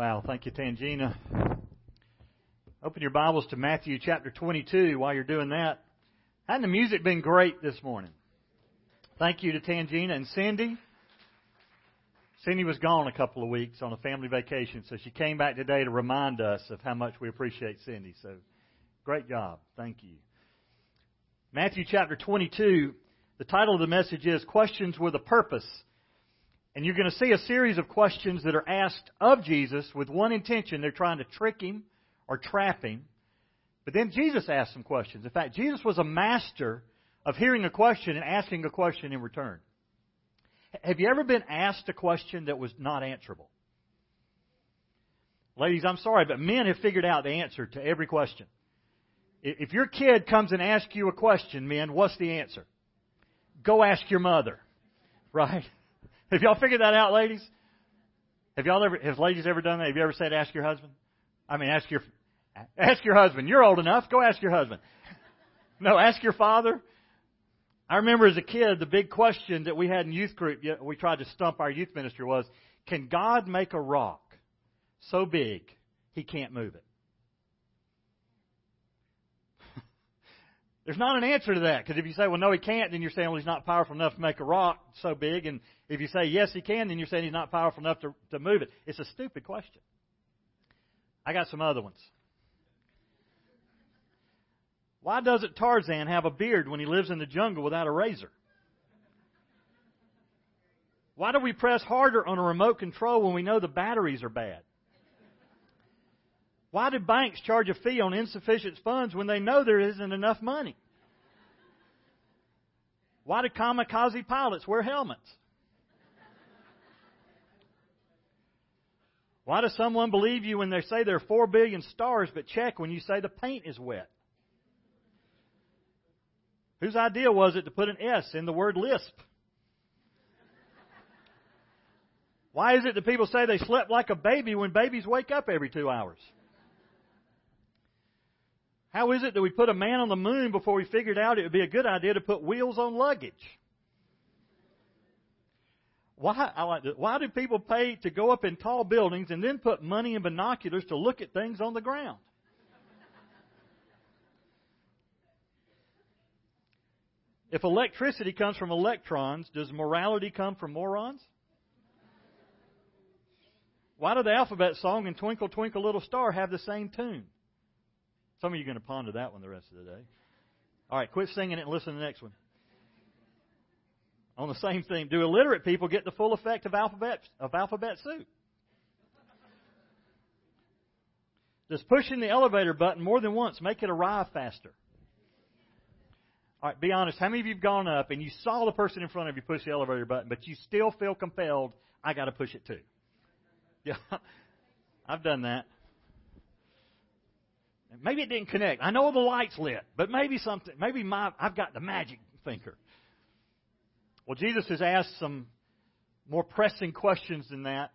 Wow, thank you, Tangina. Open your Bibles to Matthew chapter 22 while you're doing that. Hadn't the music been great this morning? Thank you to Tangina and Cindy. Cindy was gone a couple of weeks on a family vacation, so she came back today to remind us of how much we appreciate Cindy. So, great job. Thank you. Matthew chapter 22, the title of the message is Questions with a Purpose. And you're going to see a series of questions that are asked of Jesus with one intention. They're trying to trick him or trap him. But then Jesus asked some questions. In fact, Jesus was a master of hearing a question and asking a question in return. Have you ever been asked a question that was not answerable? Ladies, I'm sorry, but men have figured out the answer to every question. If your kid comes and asks you a question, men, what's the answer? Go ask your mother, right? Have y'all figured that out, ladies? Have ladies ever done that? Have you ever said, ask your husband? Ask your husband. You're old enough. Go ask your husband. No, ask your father. I remember as a kid, the big question that we had in youth group, we tried to stump our youth minister, was, can God make a rock so big he can't move it? There's not an answer to that, because if you say, well, no, he can't, then you're saying, well, he's not powerful enough to make a rock so big. And if you say, yes, he can, then you're saying he's not powerful enough to move it. It's a stupid question. I got some other ones. Why doesn't Tarzan have a beard when he lives in the jungle without a razor? Why do we press harder on a remote control when we know the batteries are bad? Why do banks charge a fee on insufficient funds when they know there isn't enough money? Why do kamikaze pilots wear helmets? Why does someone believe you when they say there are 4 billion stars, but check when you say the paint is wet? Whose idea was it to put an S in the word lisp? Why is it that people say they slept like a baby when babies wake up every 2 hours? How is it that we put a man on the moon before we figured out it would be a good idea to put wheels on luggage? Why do people pay to go up in tall buildings and then put money in binoculars to look at things on the ground? If electricity comes from electrons, does morality come from morons? Why do the Alphabet Song and Twinkle, Twinkle, Little Star have the same tune? Some of you are going to ponder that one the rest of the day. All right, quit singing it and listen to the next one. On the same theme, do illiterate people get the full effect of alphabet soup? Does pushing the elevator button more than once make it arrive faster? All right, be honest. How many of you have gone up and you saw the person in front of you push the elevator button, but you still feel compelled, I got to push it too? Yeah, I've done that. Maybe it didn't connect. I know the light's lit, but I've got the magic finger. Well, Jesus has asked some more pressing questions than that.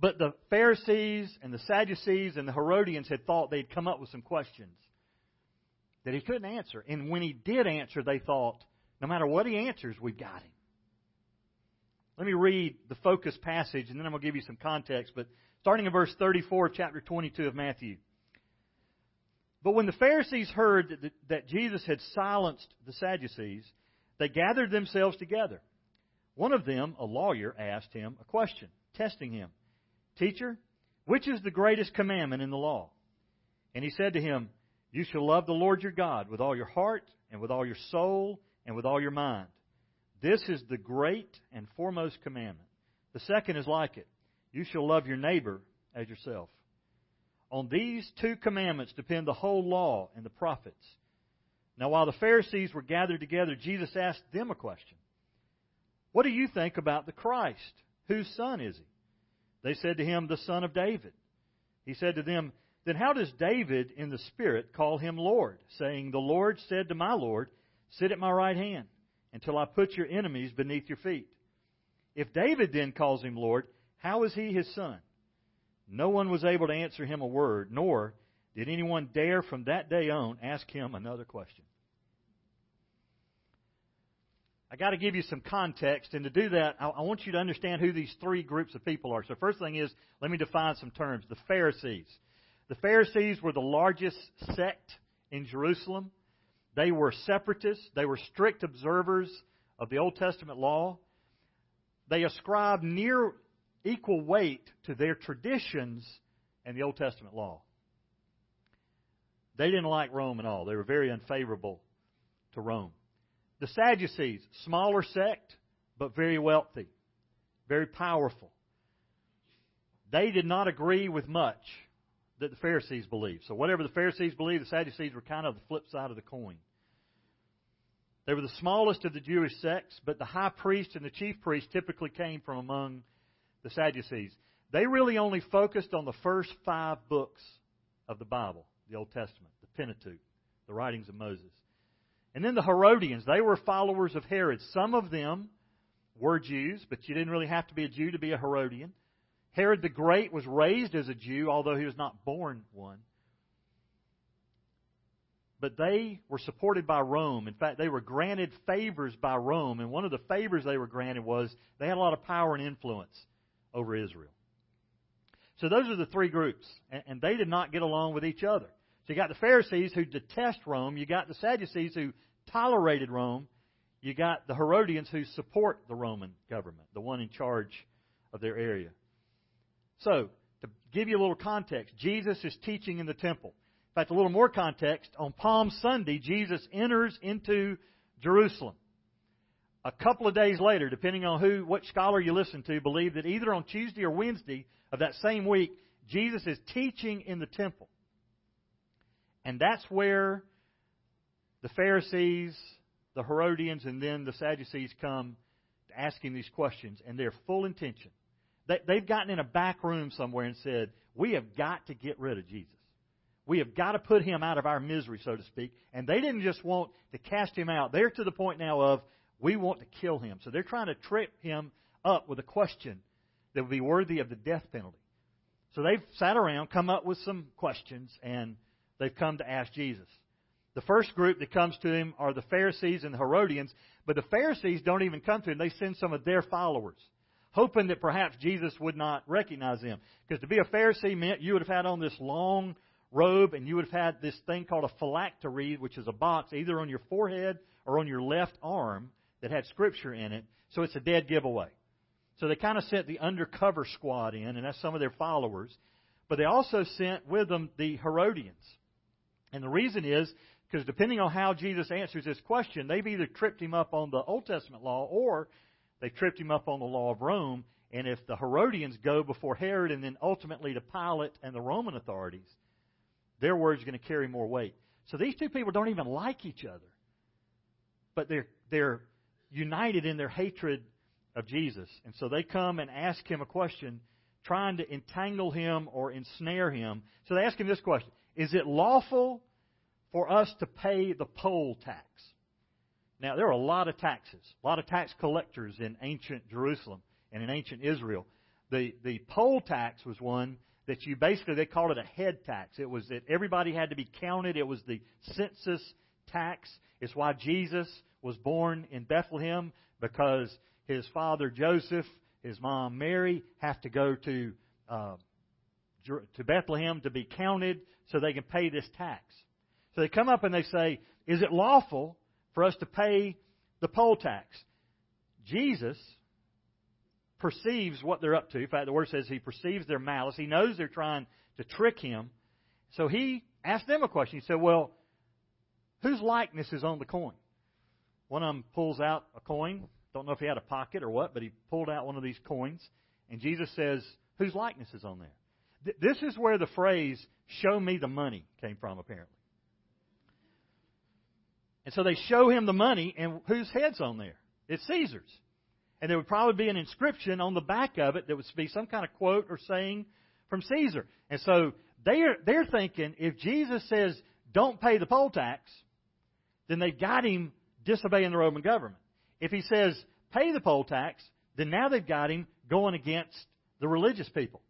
But the Pharisees and the Sadducees and the Herodians had thought they'd come up with some questions that he couldn't answer. And when he did answer, they thought, no matter what he answers, we've got him. Let me read the focus passage, and then I'm going to give you some context. But starting in verse 34 of chapter 22 of Matthew. But when the Pharisees heard that Jesus had silenced the Sadducees, they gathered themselves together. One of them, a lawyer, asked him a question, testing him. Teacher, which is the greatest commandment in the law? And he said to him, you shall love the Lord your God with all your heart and with all your soul and with all your mind. This is the great and foremost commandment. The second is like it. You shall love your neighbor as yourself. On these two commandments depend the whole law and the prophets. Now, while the Pharisees were gathered together, Jesus asked them a question. What do you think about the Christ? Whose son is he? They said to him, the son of David. He said to them, then how does David in the Spirit call him Lord, saying, the Lord said to my Lord, sit at my right hand until I put your enemies beneath your feet. If David then calls him Lord, how is he his son? No one was able to answer him a word, nor did anyone dare from that day on ask him another question. I got to give you some context, and to do that, I want you to understand who these three groups of people are. So first thing is, let me define some terms. The Pharisees. The Pharisees were the largest sect in Jerusalem. They were separatists. They were strict observers of the Old Testament law. They ascribed near equal weight to their traditions and the Old Testament law. They didn't like Rome at all. They were very unfavorable to Rome. The Sadducees, smaller sect, but very wealthy, very powerful. They did not agree with much that the Pharisees believed. So whatever the Pharisees believed, the Sadducees were kind of the flip side of the coin. They were the smallest of the Jewish sects, but the high priest and the chief priest typically came from among the Sadducees. They really only focused on the first five books of the Bible, the Old Testament, the Pentateuch, the writings of Moses. And then the Herodians, they were followers of Herod. Some of them were Jews, but you didn't really have to be a Jew to be a Herodian. Herod the Great was raised as a Jew, although he was not born one. But they were supported by Rome. In fact, they were granted favors by Rome. And one of the favors they were granted was they had a lot of power and influence over Israel. So those are the three groups. And they did not get along with each other. So you got the Pharisees who detest Rome. You got the Sadducees who tolerated Rome. You got the Herodians who support the Roman government, the one in charge of their area. So, to give you a little context, Jesus is teaching in the temple. In fact, a little more context, on Palm Sunday, Jesus enters into Jerusalem. A couple of days later, depending on what scholar you listen to, believe that either on Tuesday or Wednesday of that same week, Jesus is teaching in the temple. And that's where the Pharisees, the Herodians, and then the Sadducees come to ask him these questions. And their full intention, they've gotten in a back room somewhere and said, we have got to get rid of Jesus. We have got to put him out of our misery, so to speak. And they didn't just want to cast him out. They're to the point now of, we want to kill him. So they're trying to trip him up with a question that would be worthy of the death penalty. So they've sat around, come up with some questions, and they've come to ask Jesus. The first group that comes to him are the Pharisees and the Herodians, but the Pharisees don't even come to him. They send some of their followers, hoping that perhaps Jesus would not recognize them. Because to be a Pharisee meant you would have had on this long robe and you would have had this thing called a phylactery, which is a box either on your forehead or on your left arm that had Scripture in it. So it's a dead giveaway. So they kind of sent the undercover squad in, and that's some of their followers. But they also sent with them the Herodians. And the reason is, because depending on how Jesus answers this question, they've either tripped him up on the Old Testament law or they tripped him up on the law of Rome. And if the Herodians go before Herod and then ultimately to Pilate and the Roman authorities, their word's going to carry more weight. So these two people don't even like each other. But they're united in their hatred of Jesus. And so they come and ask him a question, trying to entangle him or ensnare him. So they ask him this question. Is it lawful for us to pay the poll tax? Now, there are a lot of taxes, a lot of tax collectors in ancient Jerusalem and in ancient Israel. The poll tax was one that you basically, they called it a head tax. It was that everybody had to be counted. It was the census tax. It's why Jesus was born in Bethlehem, because his father Joseph, his mom Mary, have to go to Bethlehem to be counted so they can pay this tax. So they come up and they say, is it lawful for us to pay the poll tax? Jesus perceives what they're up to. In fact, the Word says he perceives their malice. He knows they're trying to trick him. So he asked them a question. He said, well, whose likeness is on the coin? One of them pulls out a coin. Don't know if he had a pocket or what, but he pulled out one of these coins. And Jesus says, whose likeness is on there? This is where the phrase, show me the money, came from, apparently. And so they show him the money, and whose head's on there? It's Caesar's. And there would probably be an inscription on the back of it that would be some kind of quote or saying from Caesar. And so they're thinking, if Jesus says, don't pay the poll tax, then they've got him disobeying the Roman government. If he says, pay the poll tax, then now they've got him going against the religious people.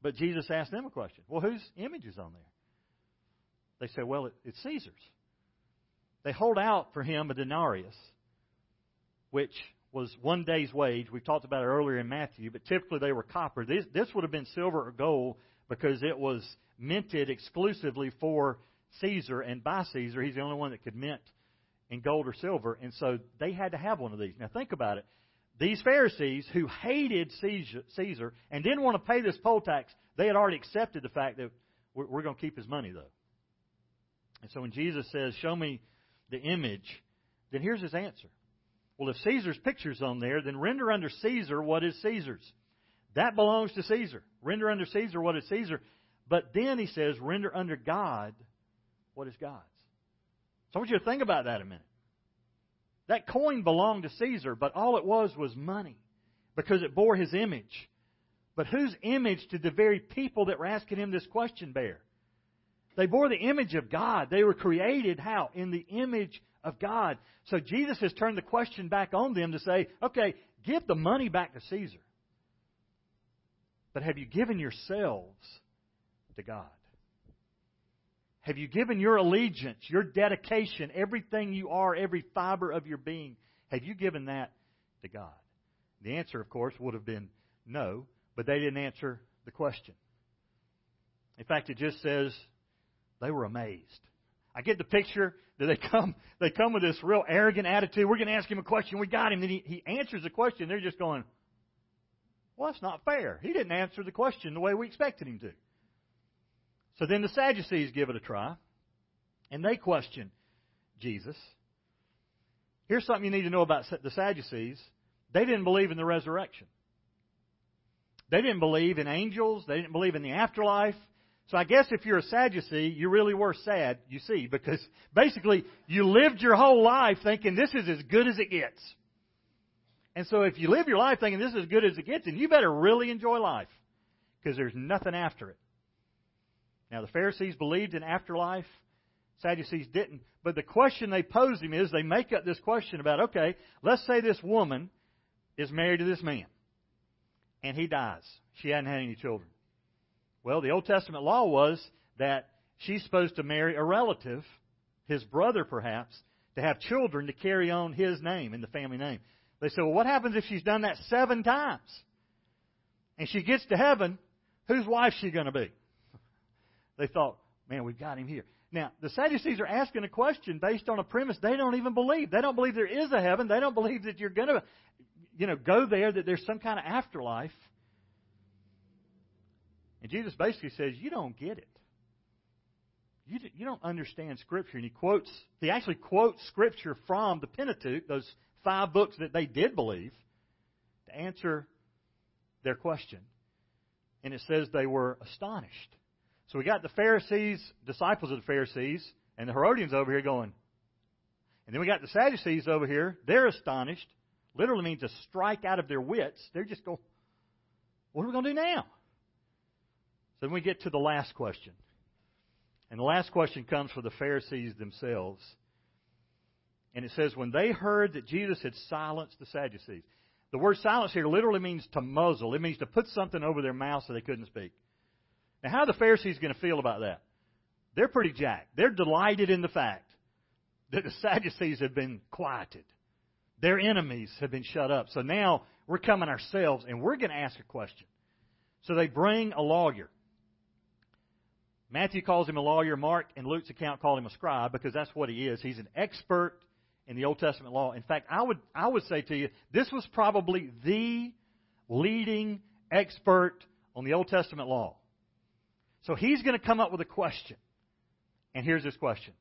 But Jesus asked them a question. Well, whose image is on there? They say, well, it's Caesar's. They hold out for him a denarius, which was one day's wage. We've talked about it earlier in Matthew, but typically they were copper. This would have been silver or gold because it was minted exclusively for Caesar and by Caesar. He's the only one that could mint in gold or silver, and so they had to have one of these. Now think about it. These Pharisees who hated Caesar and didn't want to pay this poll tax, they had already accepted the fact that we're going to keep his money, though. And so when Jesus says, show me the image, then here's his answer. Well, if Caesar's picture's on there, then render unto Caesar what is Caesar's. That belongs to Caesar. Render unto Caesar what is Caesar. But then he says, render unto God what is God's. So I want you to think about that a minute. That coin belonged to Caesar, but all it was money because it bore his image. But whose image did the very people that were asking him this question bear? They bore the image of God. They were created how? In the image of God. So Jesus has turned the question back on them to say, okay, give the money back to Caesar. But have you given yourselves to God? Have you given your allegiance, your dedication, everything you are, every fiber of your being, have you given that to God? The answer, of course, would have been no, but they didn't answer the question. In fact, it just says they were amazed. I get the picture that they come with this real arrogant attitude. We're going to ask him a question. We got him. Then he answers the question. They're just going, well, that's not fair. He didn't answer the question the way we expected him to. So then the Sadducees give it a try, and they question Jesus. Here's something you need to know about the Sadducees. They didn't believe in the resurrection. They didn't believe in angels. They didn't believe in the afterlife. So I guess if you're a Sadducee, you really were sad, you see, because basically you lived your whole life thinking this is as good as it gets. And so if you live your life thinking this is as good as it gets, then you better really enjoy life because there's nothing after it. Now, the Pharisees believed in afterlife. Sadducees didn't. But the question they pose him is, they make up this question about, okay, let's say this woman is married to this man, and he dies. She hadn't had any children. Well, the Old Testament law was that she's supposed to marry a relative, his brother perhaps, to have children to carry on his name and the family name. They said, well, what happens if she's done that 7 times? And she gets to heaven, whose wife is she going to be? They thought, man, we've got him here. Now, the Sadducees are asking a question based on a premise they don't even believe. They don't believe there is a heaven. They don't believe that you're going to, go there, that there's some kind of afterlife. And Jesus basically says, you don't get it. You don't understand Scripture. And he actually quotes Scripture from the Pentateuch, those 5 books that they did believe, to answer their question. And it says they were astonished. So we got the Pharisees, disciples of the Pharisees, and the Herodians over here going. And then we got the Sadducees over here. They're astonished. Literally means to strike out of their wits. They're just going, what are we going to do now? So then we get to the last question. And the last question comes from the Pharisees themselves. And it says, when they heard that Jesus had silenced the Sadducees. The word silence here literally means to muzzle. It means to put something over their mouth so they couldn't speak. Now, how are the Pharisees going to feel about that? They're pretty jacked. They're delighted in the fact that the Sadducees have been quieted. Their enemies have been shut up. So now we're coming ourselves, and we're going to ask a question. So they bring a lawyer. Matthew calls him a lawyer. Mark and Luke's account call him a scribe because that's what he is. He's an expert in the Old Testament law. In fact, I would say to you, this was probably the leading expert on the Old Testament law. So he's going to come up with a question. And here's his question.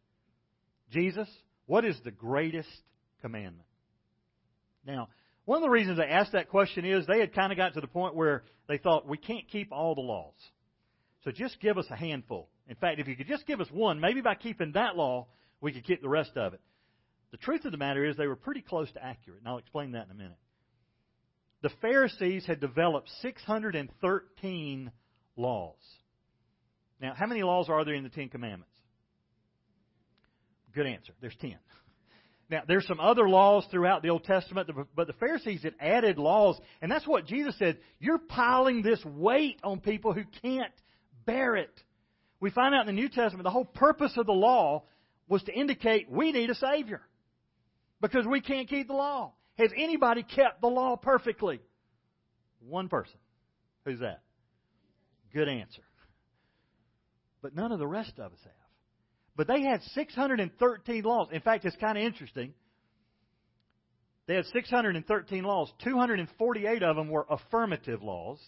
Jesus, what is the greatest commandment? Now, one of the reasons they asked that question is they had kind of got to the point where they thought, we can't keep all the laws. So just give us a handful. In fact, if you could just give us one, maybe by keeping that law, we could keep the rest of it. The truth of the matter is they were pretty close to accurate, and I'll explain that in a minute. The Pharisees had developed 613 laws. Now, how many laws are there in the 10 Commandments? Good answer. There's 10. Now, there's some other laws throughout the Old Testament, but the Pharisees had added laws. And that's what Jesus said. You're piling this weight on people who can't bear it. We find out in the New Testament the whole purpose of the law was to indicate we need a Savior because we can't keep the law. Has anybody kept the law perfectly? One person. Who's that? Good answer. But none of the rest of us have. But they had 613 laws. In fact, it's kind of interesting. They had 613 laws. 248 of them were affirmative laws.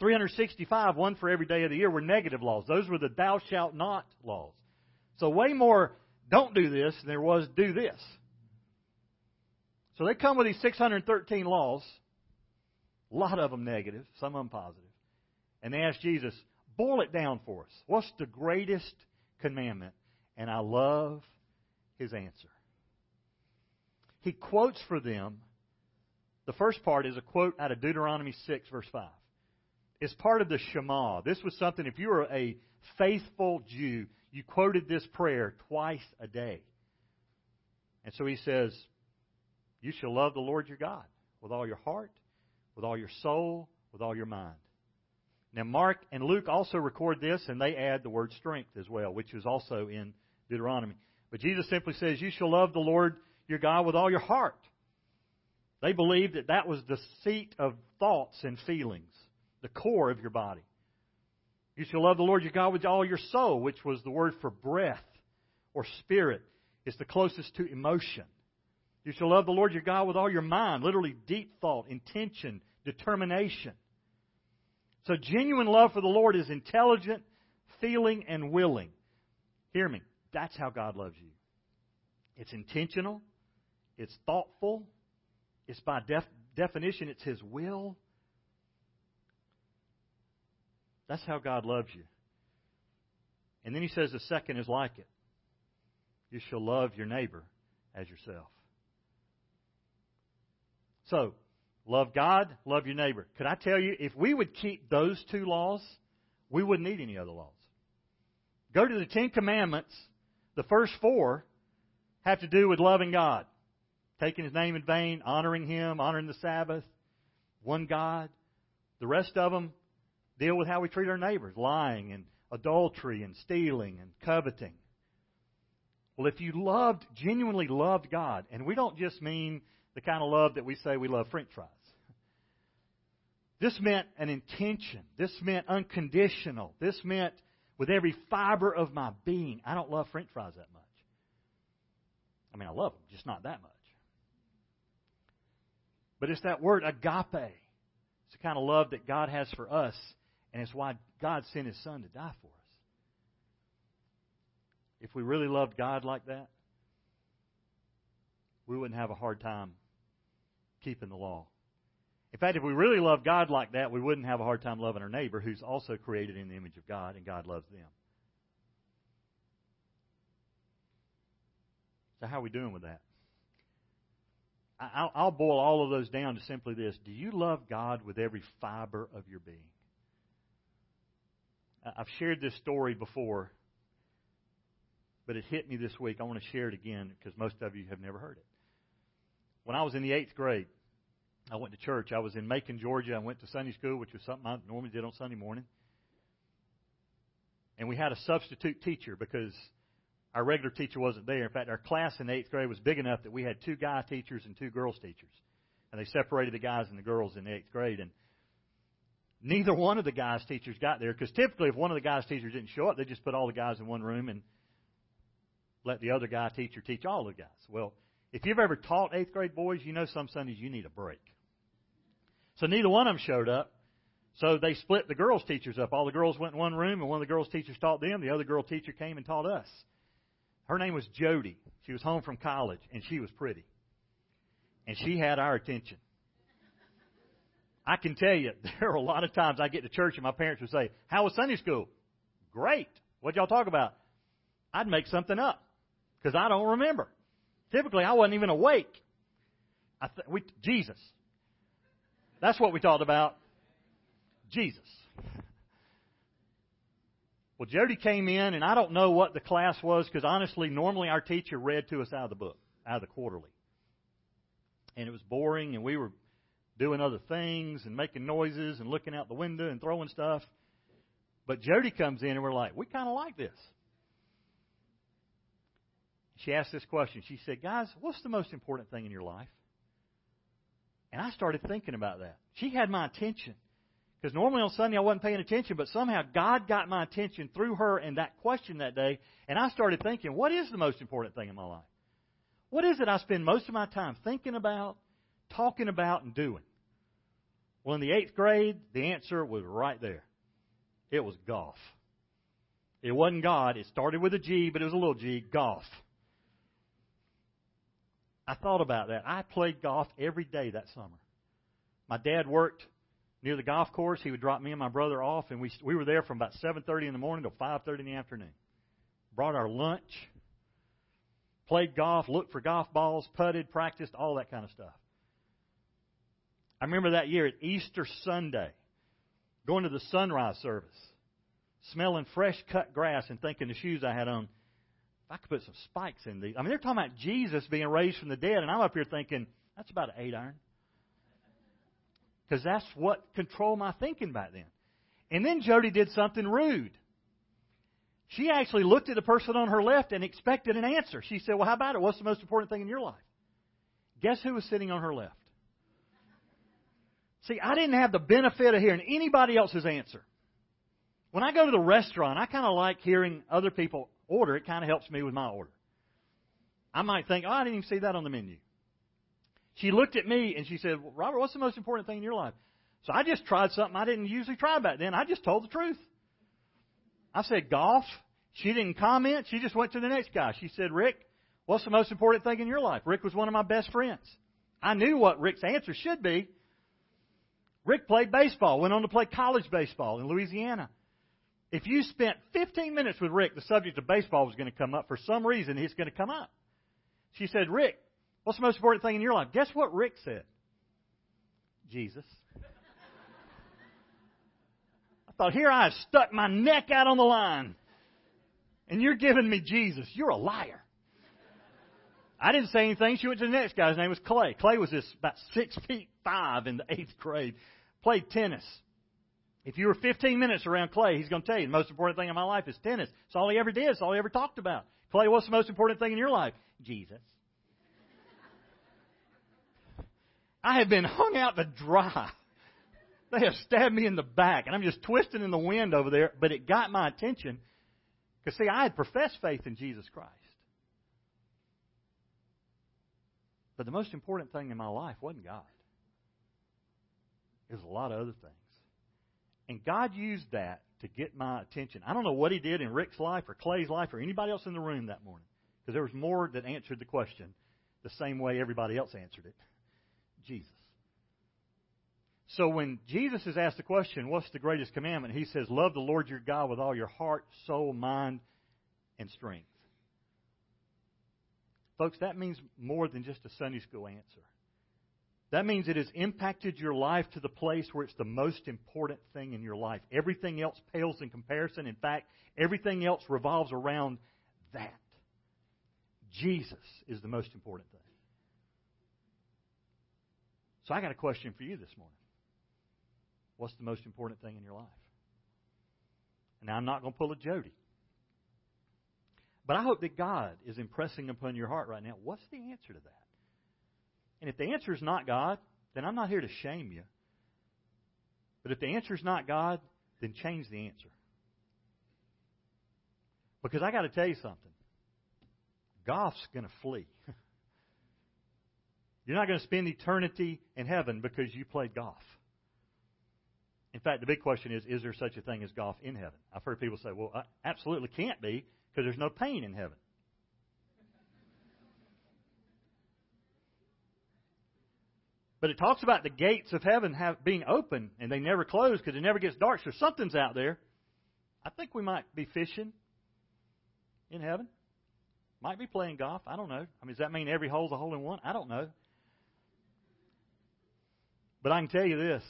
365, one for every day of the year, were negative laws. Those were the thou shalt not laws. So way more don't do this than there was do this. So they come with these 613 laws. A lot of them negative, some of them positive. And they asked Jesus, boil it down for us. What's the greatest commandment? And I love his answer. He quotes for them. The first part is a quote out of Deuteronomy 6, verse 5. It's part of the Shema. This was something, if you were a faithful Jew, you quoted this prayer twice a day. And so he says, you shall love the Lord your God with all your heart, with all your soul, with all your mind. Now, Mark and Luke also record this, and they add the word strength as well, which is also in Deuteronomy. But Jesus simply says, you shall love the Lord your God with all your heart. They believed that that was the seat of thoughts and feelings, the core of your body. You shall love the Lord your God with all your soul, which was the word for breath or spirit. It's the closest to emotion. You shall love the Lord your God with all your mind, literally deep thought, intention, determination. So genuine love for the Lord is intelligent, feeling, and willing. Hear me. That's how God loves you. It's intentional. It's thoughtful. It's by definition, it's His will. That's how God loves you. And then He says the second is like it. You shall love your neighbor as yourself. So, love God, love your neighbor. Could I tell you, if we would keep those two laws, we wouldn't need any other laws. Go to the Ten Commandments. The first four have to do with loving God. Taking His name in vain, honoring Him, honoring the Sabbath, one God. The rest of them deal with how we treat our neighbors. Lying and adultery and stealing and coveting. Well, if you genuinely loved God, and we don't just mean the kind of love that we say we love French fries. This meant an intention. This meant unconditional. This meant with every fiber of my being. I don't love French fries that much. I mean, I love them, just not that much. But it's that word agape. It's the kind of love that God has for us, and it's why God sent His Son to die for us. If we really loved God like that, we wouldn't have a hard time keeping the law. In fact, if we really love God like that, we wouldn't have a hard time loving our neighbor, who's also created in the image of God, and God loves them. So how are we doing with that? I'll boil all of those down to simply this. Do you love God with every fiber of your being? I've shared this story before, but it hit me this week. I want to share it again because most of you have never heard it. When I was in the 8th grade, I went to church. I was in Macon, Georgia. I went to Sunday school, which was something I normally did on Sunday morning. And we had a substitute teacher because our regular teacher wasn't there. In fact, our class in the 8th grade was big enough that we had two guy teachers and two girls teachers. And they separated the guys and the girls in the 8th grade. And neither one of the guys teachers got there because typically if one of the guys teachers didn't show up, they just put all the guys in one room and let the other guy teacher teach all the guys. Well, if you've ever taught 8th grade boys, you know some Sundays you need a break. So neither one of them showed up. So they split the girls' teachers up. All the girls went in one room, and one of the girls' teachers taught them. The other girl teacher came and taught us. Her name was Jody. She was home from college, and she was pretty. And she had our attention. I can tell you, there are a lot of times I get to church, and my parents would say, how was Sunday school? Great. What'd y'all talk about? I'd make something up because I don't remember. Typically, I wasn't even awake. Jesus. That's what we talked about. Jesus. Well, Jody came in, and I don't know what the class was because, honestly, normally our teacher read to us out of the book, out of the quarterly. And it was boring, and we were doing other things and making noises and looking out the window and throwing stuff. But Jody comes in, and we're like, we kind of like this. She asked this question. She said, guys, what's the most important thing in your life? And I started thinking about that. She had my attention. Because normally on Sunday I wasn't paying attention, but somehow God got my attention through her and that question that day. And I started thinking, what is the most important thing in my life? What is it I spend most of my time thinking about, talking about, and doing? Well, in the 8th grade, the answer was right there. It was golf. It wasn't God. It started with a G, but it was a little G, golf. I thought about that. I played golf every day that summer. My dad worked near the golf course. He would drop me and my brother off, and we were there from about 7:30 in the morning till 5:30 in the afternoon. Brought our lunch, played golf, looked for golf balls, putted, practiced, all that kind of stuff. I remember that year at Easter Sunday, going to the sunrise service, smelling fresh cut grass and thinking the shoes I had on, if I could put some spikes in these. I mean, they're talking about Jesus being raised from the dead, and I'm up here thinking, that's about an 8-iron. Because that's what controlled my thinking back then. And then Jody did something rude. She actually looked at the person on her left and expected an answer. She said, well, how about it? What's the most important thing in your life? Guess who was sitting on her left? See, I didn't have the benefit of hearing anybody else's answer. When I go to the restaurant, I kind of like hearing other people order. It kind of helps me with my order. I might think, oh, I didn't even see that on the menu. She looked at me and she said, well, Robert, what's the most important thing in your life? So I just tried something I didn't usually try back then. I just told the truth. I said, golf. She didn't comment. She just went to the next guy. She said, Rick, what's the most important thing in your life? Rick was one of my best friends. I knew what Rick's answer should be. Rick played baseball, went on to play college baseball in Louisiana. If you spent 15 minutes with Rick, the subject of baseball was going to come up. For some reason, it's going to come up. She said, Rick, what's the most important thing in your life? Guess what Rick said? Jesus. I thought, here I have stuck my neck out on the line, and you're giving me Jesus. You're a liar. I didn't say anything. She went to the next guy. His name was Clay. Clay was this about 6'5" in the 8th grade. Played tennis. If you were 15 minutes around Clay, he's going to tell you, the most important thing in my life is tennis. It's all he ever did. It's all he ever talked about. Clay, what's the most important thing in your life? Jesus. I had been hung out to dry. They have stabbed me in the back, and I'm just twisting in the wind over there. But it got my attention because, see, I had professed faith in Jesus Christ. But the most important thing in my life wasn't God. It was a lot of other things. And God used that to get my attention. I don't know what he did in Rick's life or Clay's life or anybody else in the room that morning. Because there was more that answered the question the same way everybody else answered it. Jesus. So when Jesus is asked the question, what's the greatest commandment? He says, love the Lord your God with all your heart, soul, mind, and strength. Folks, that means more than just a Sunday school answer. That means it has impacted your life to the place where it's the most important thing in your life. Everything else pales in comparison. In fact, everything else revolves around that. Jesus is the most important thing. So I got a question for you this morning. What's the most important thing in your life? Now, I'm not going to pull a Jody. But I hope that God is impressing upon your heart right now, what's the answer to that? And if the answer is not God, then I'm not here to shame you. But if the answer is not God, then change the answer. Because I got to tell you something. Golf's going to flee. You're not going to spend eternity in heaven because you played golf. In fact, the big question is there such a thing as golf in heaven? I've heard people say, well, I absolutely can't be. Because there's no pain in heaven. But it talks about the gates of heaven being open and they never close because it never gets dark. So something's out there. I think we might be fishing in heaven. Might be playing golf. I don't know. I mean, does that mean every hole's a hole in one? I don't know. But I can tell you this.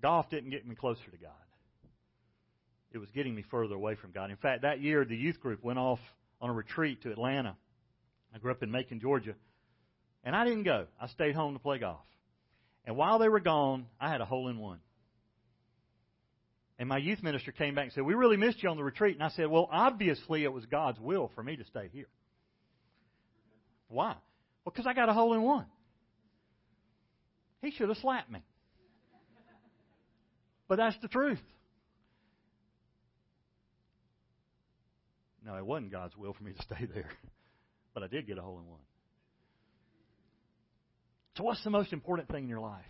Golf didn't get me closer to God. It was getting me further away from God. In fact, that year, the youth group went off on a retreat to Atlanta. I grew up in Macon, Georgia. And I didn't go. I stayed home to play golf. And while they were gone, I had a hole-in-one. And my youth minister came back and said, we really missed you on the retreat. And I said, well, obviously it was God's will for me to stay here. Why? Well, because I got a hole-in-one. He should have slapped me. But that's the truth. No, it wasn't God's will for me to stay there. But I did get a hole-in-one. So what's the most important thing in your life?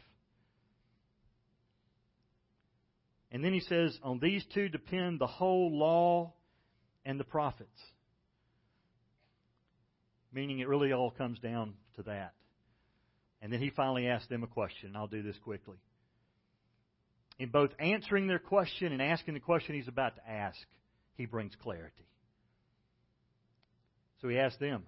And then he says, on these two depend the whole law and the prophets. Meaning it really all comes down to that. And then he finally asked them a question. And I'll do this quickly. In both answering their question and asking the question he's about to ask, he brings clarity. So he asked them,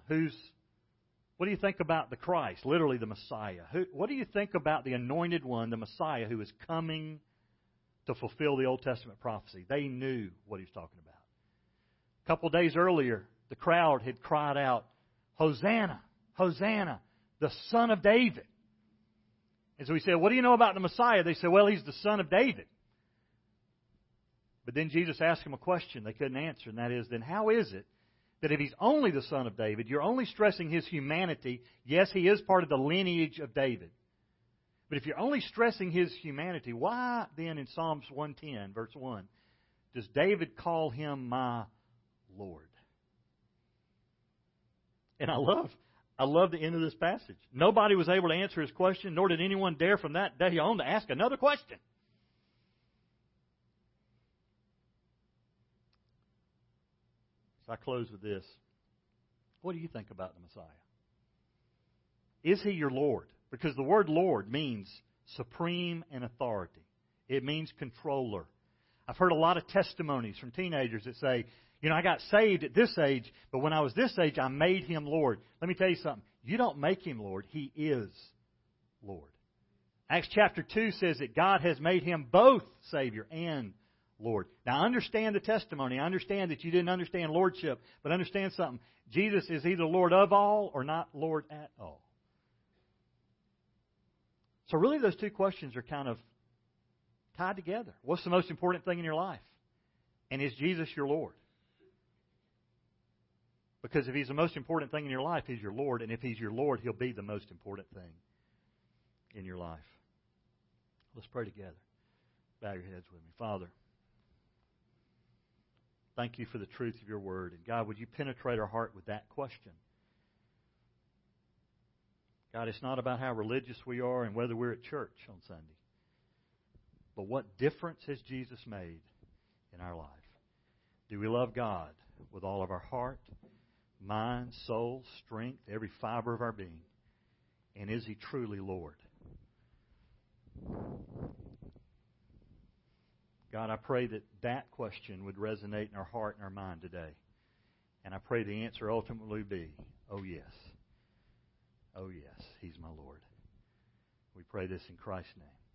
what do you think about the Christ, literally the Messiah? What do you think about the Anointed One, the Messiah, who is coming to fulfill the Old Testament prophecy? They knew what he was talking about. A couple of days earlier, the crowd had cried out, Hosanna, Hosanna, the Son of David. And so he said, what do you know about the Messiah? They said, well, he's the Son of David. But then Jesus asked them a question they couldn't answer, and that is, then how is it that if he's only the Son of David, you're only stressing his humanity? Yes, he is part of the lineage of David. But if you're only stressing his humanity, why then in Psalms 110, verse 1, does David call him my Lord? And I love the end of this passage. Nobody was able to answer his question, nor did anyone dare from that day on to ask another question. So I close with this. What do you think about the Messiah? Is he your Lord? Because the word Lord means supreme in authority. It means controller. I've heard a lot of testimonies from teenagers that say, I got saved at this age, but when I was this age, I made him Lord. Let me tell you something. You don't make him Lord. He is Lord. Acts chapter 2 says that God has made him both Savior and Lord. Now, I understand the testimony. I understand that you didn't understand lordship, but understand something. Jesus is either Lord of all or not Lord at all. So really those two questions are kind of tied together. What's the most important thing in your life? And is Jesus your Lord? Because if he's the most important thing in your life, he's your Lord. And if he's your Lord, he'll be the most important thing in your life. Let's pray together. Bow your heads with me. Father, thank you for the truth of your word. And God, would you penetrate our heart with that question? God, it's not about how religious we are and whether we're at church on Sunday. But what difference has Jesus made in our life? Do we love God with all of our heart, mind, soul, strength, every fiber of our being? And is he truly Lord? God, I pray that that question would resonate in our heart and our mind today. And I pray the answer ultimately be, oh yes. Oh yes, he's my Lord. We pray this in Christ's name.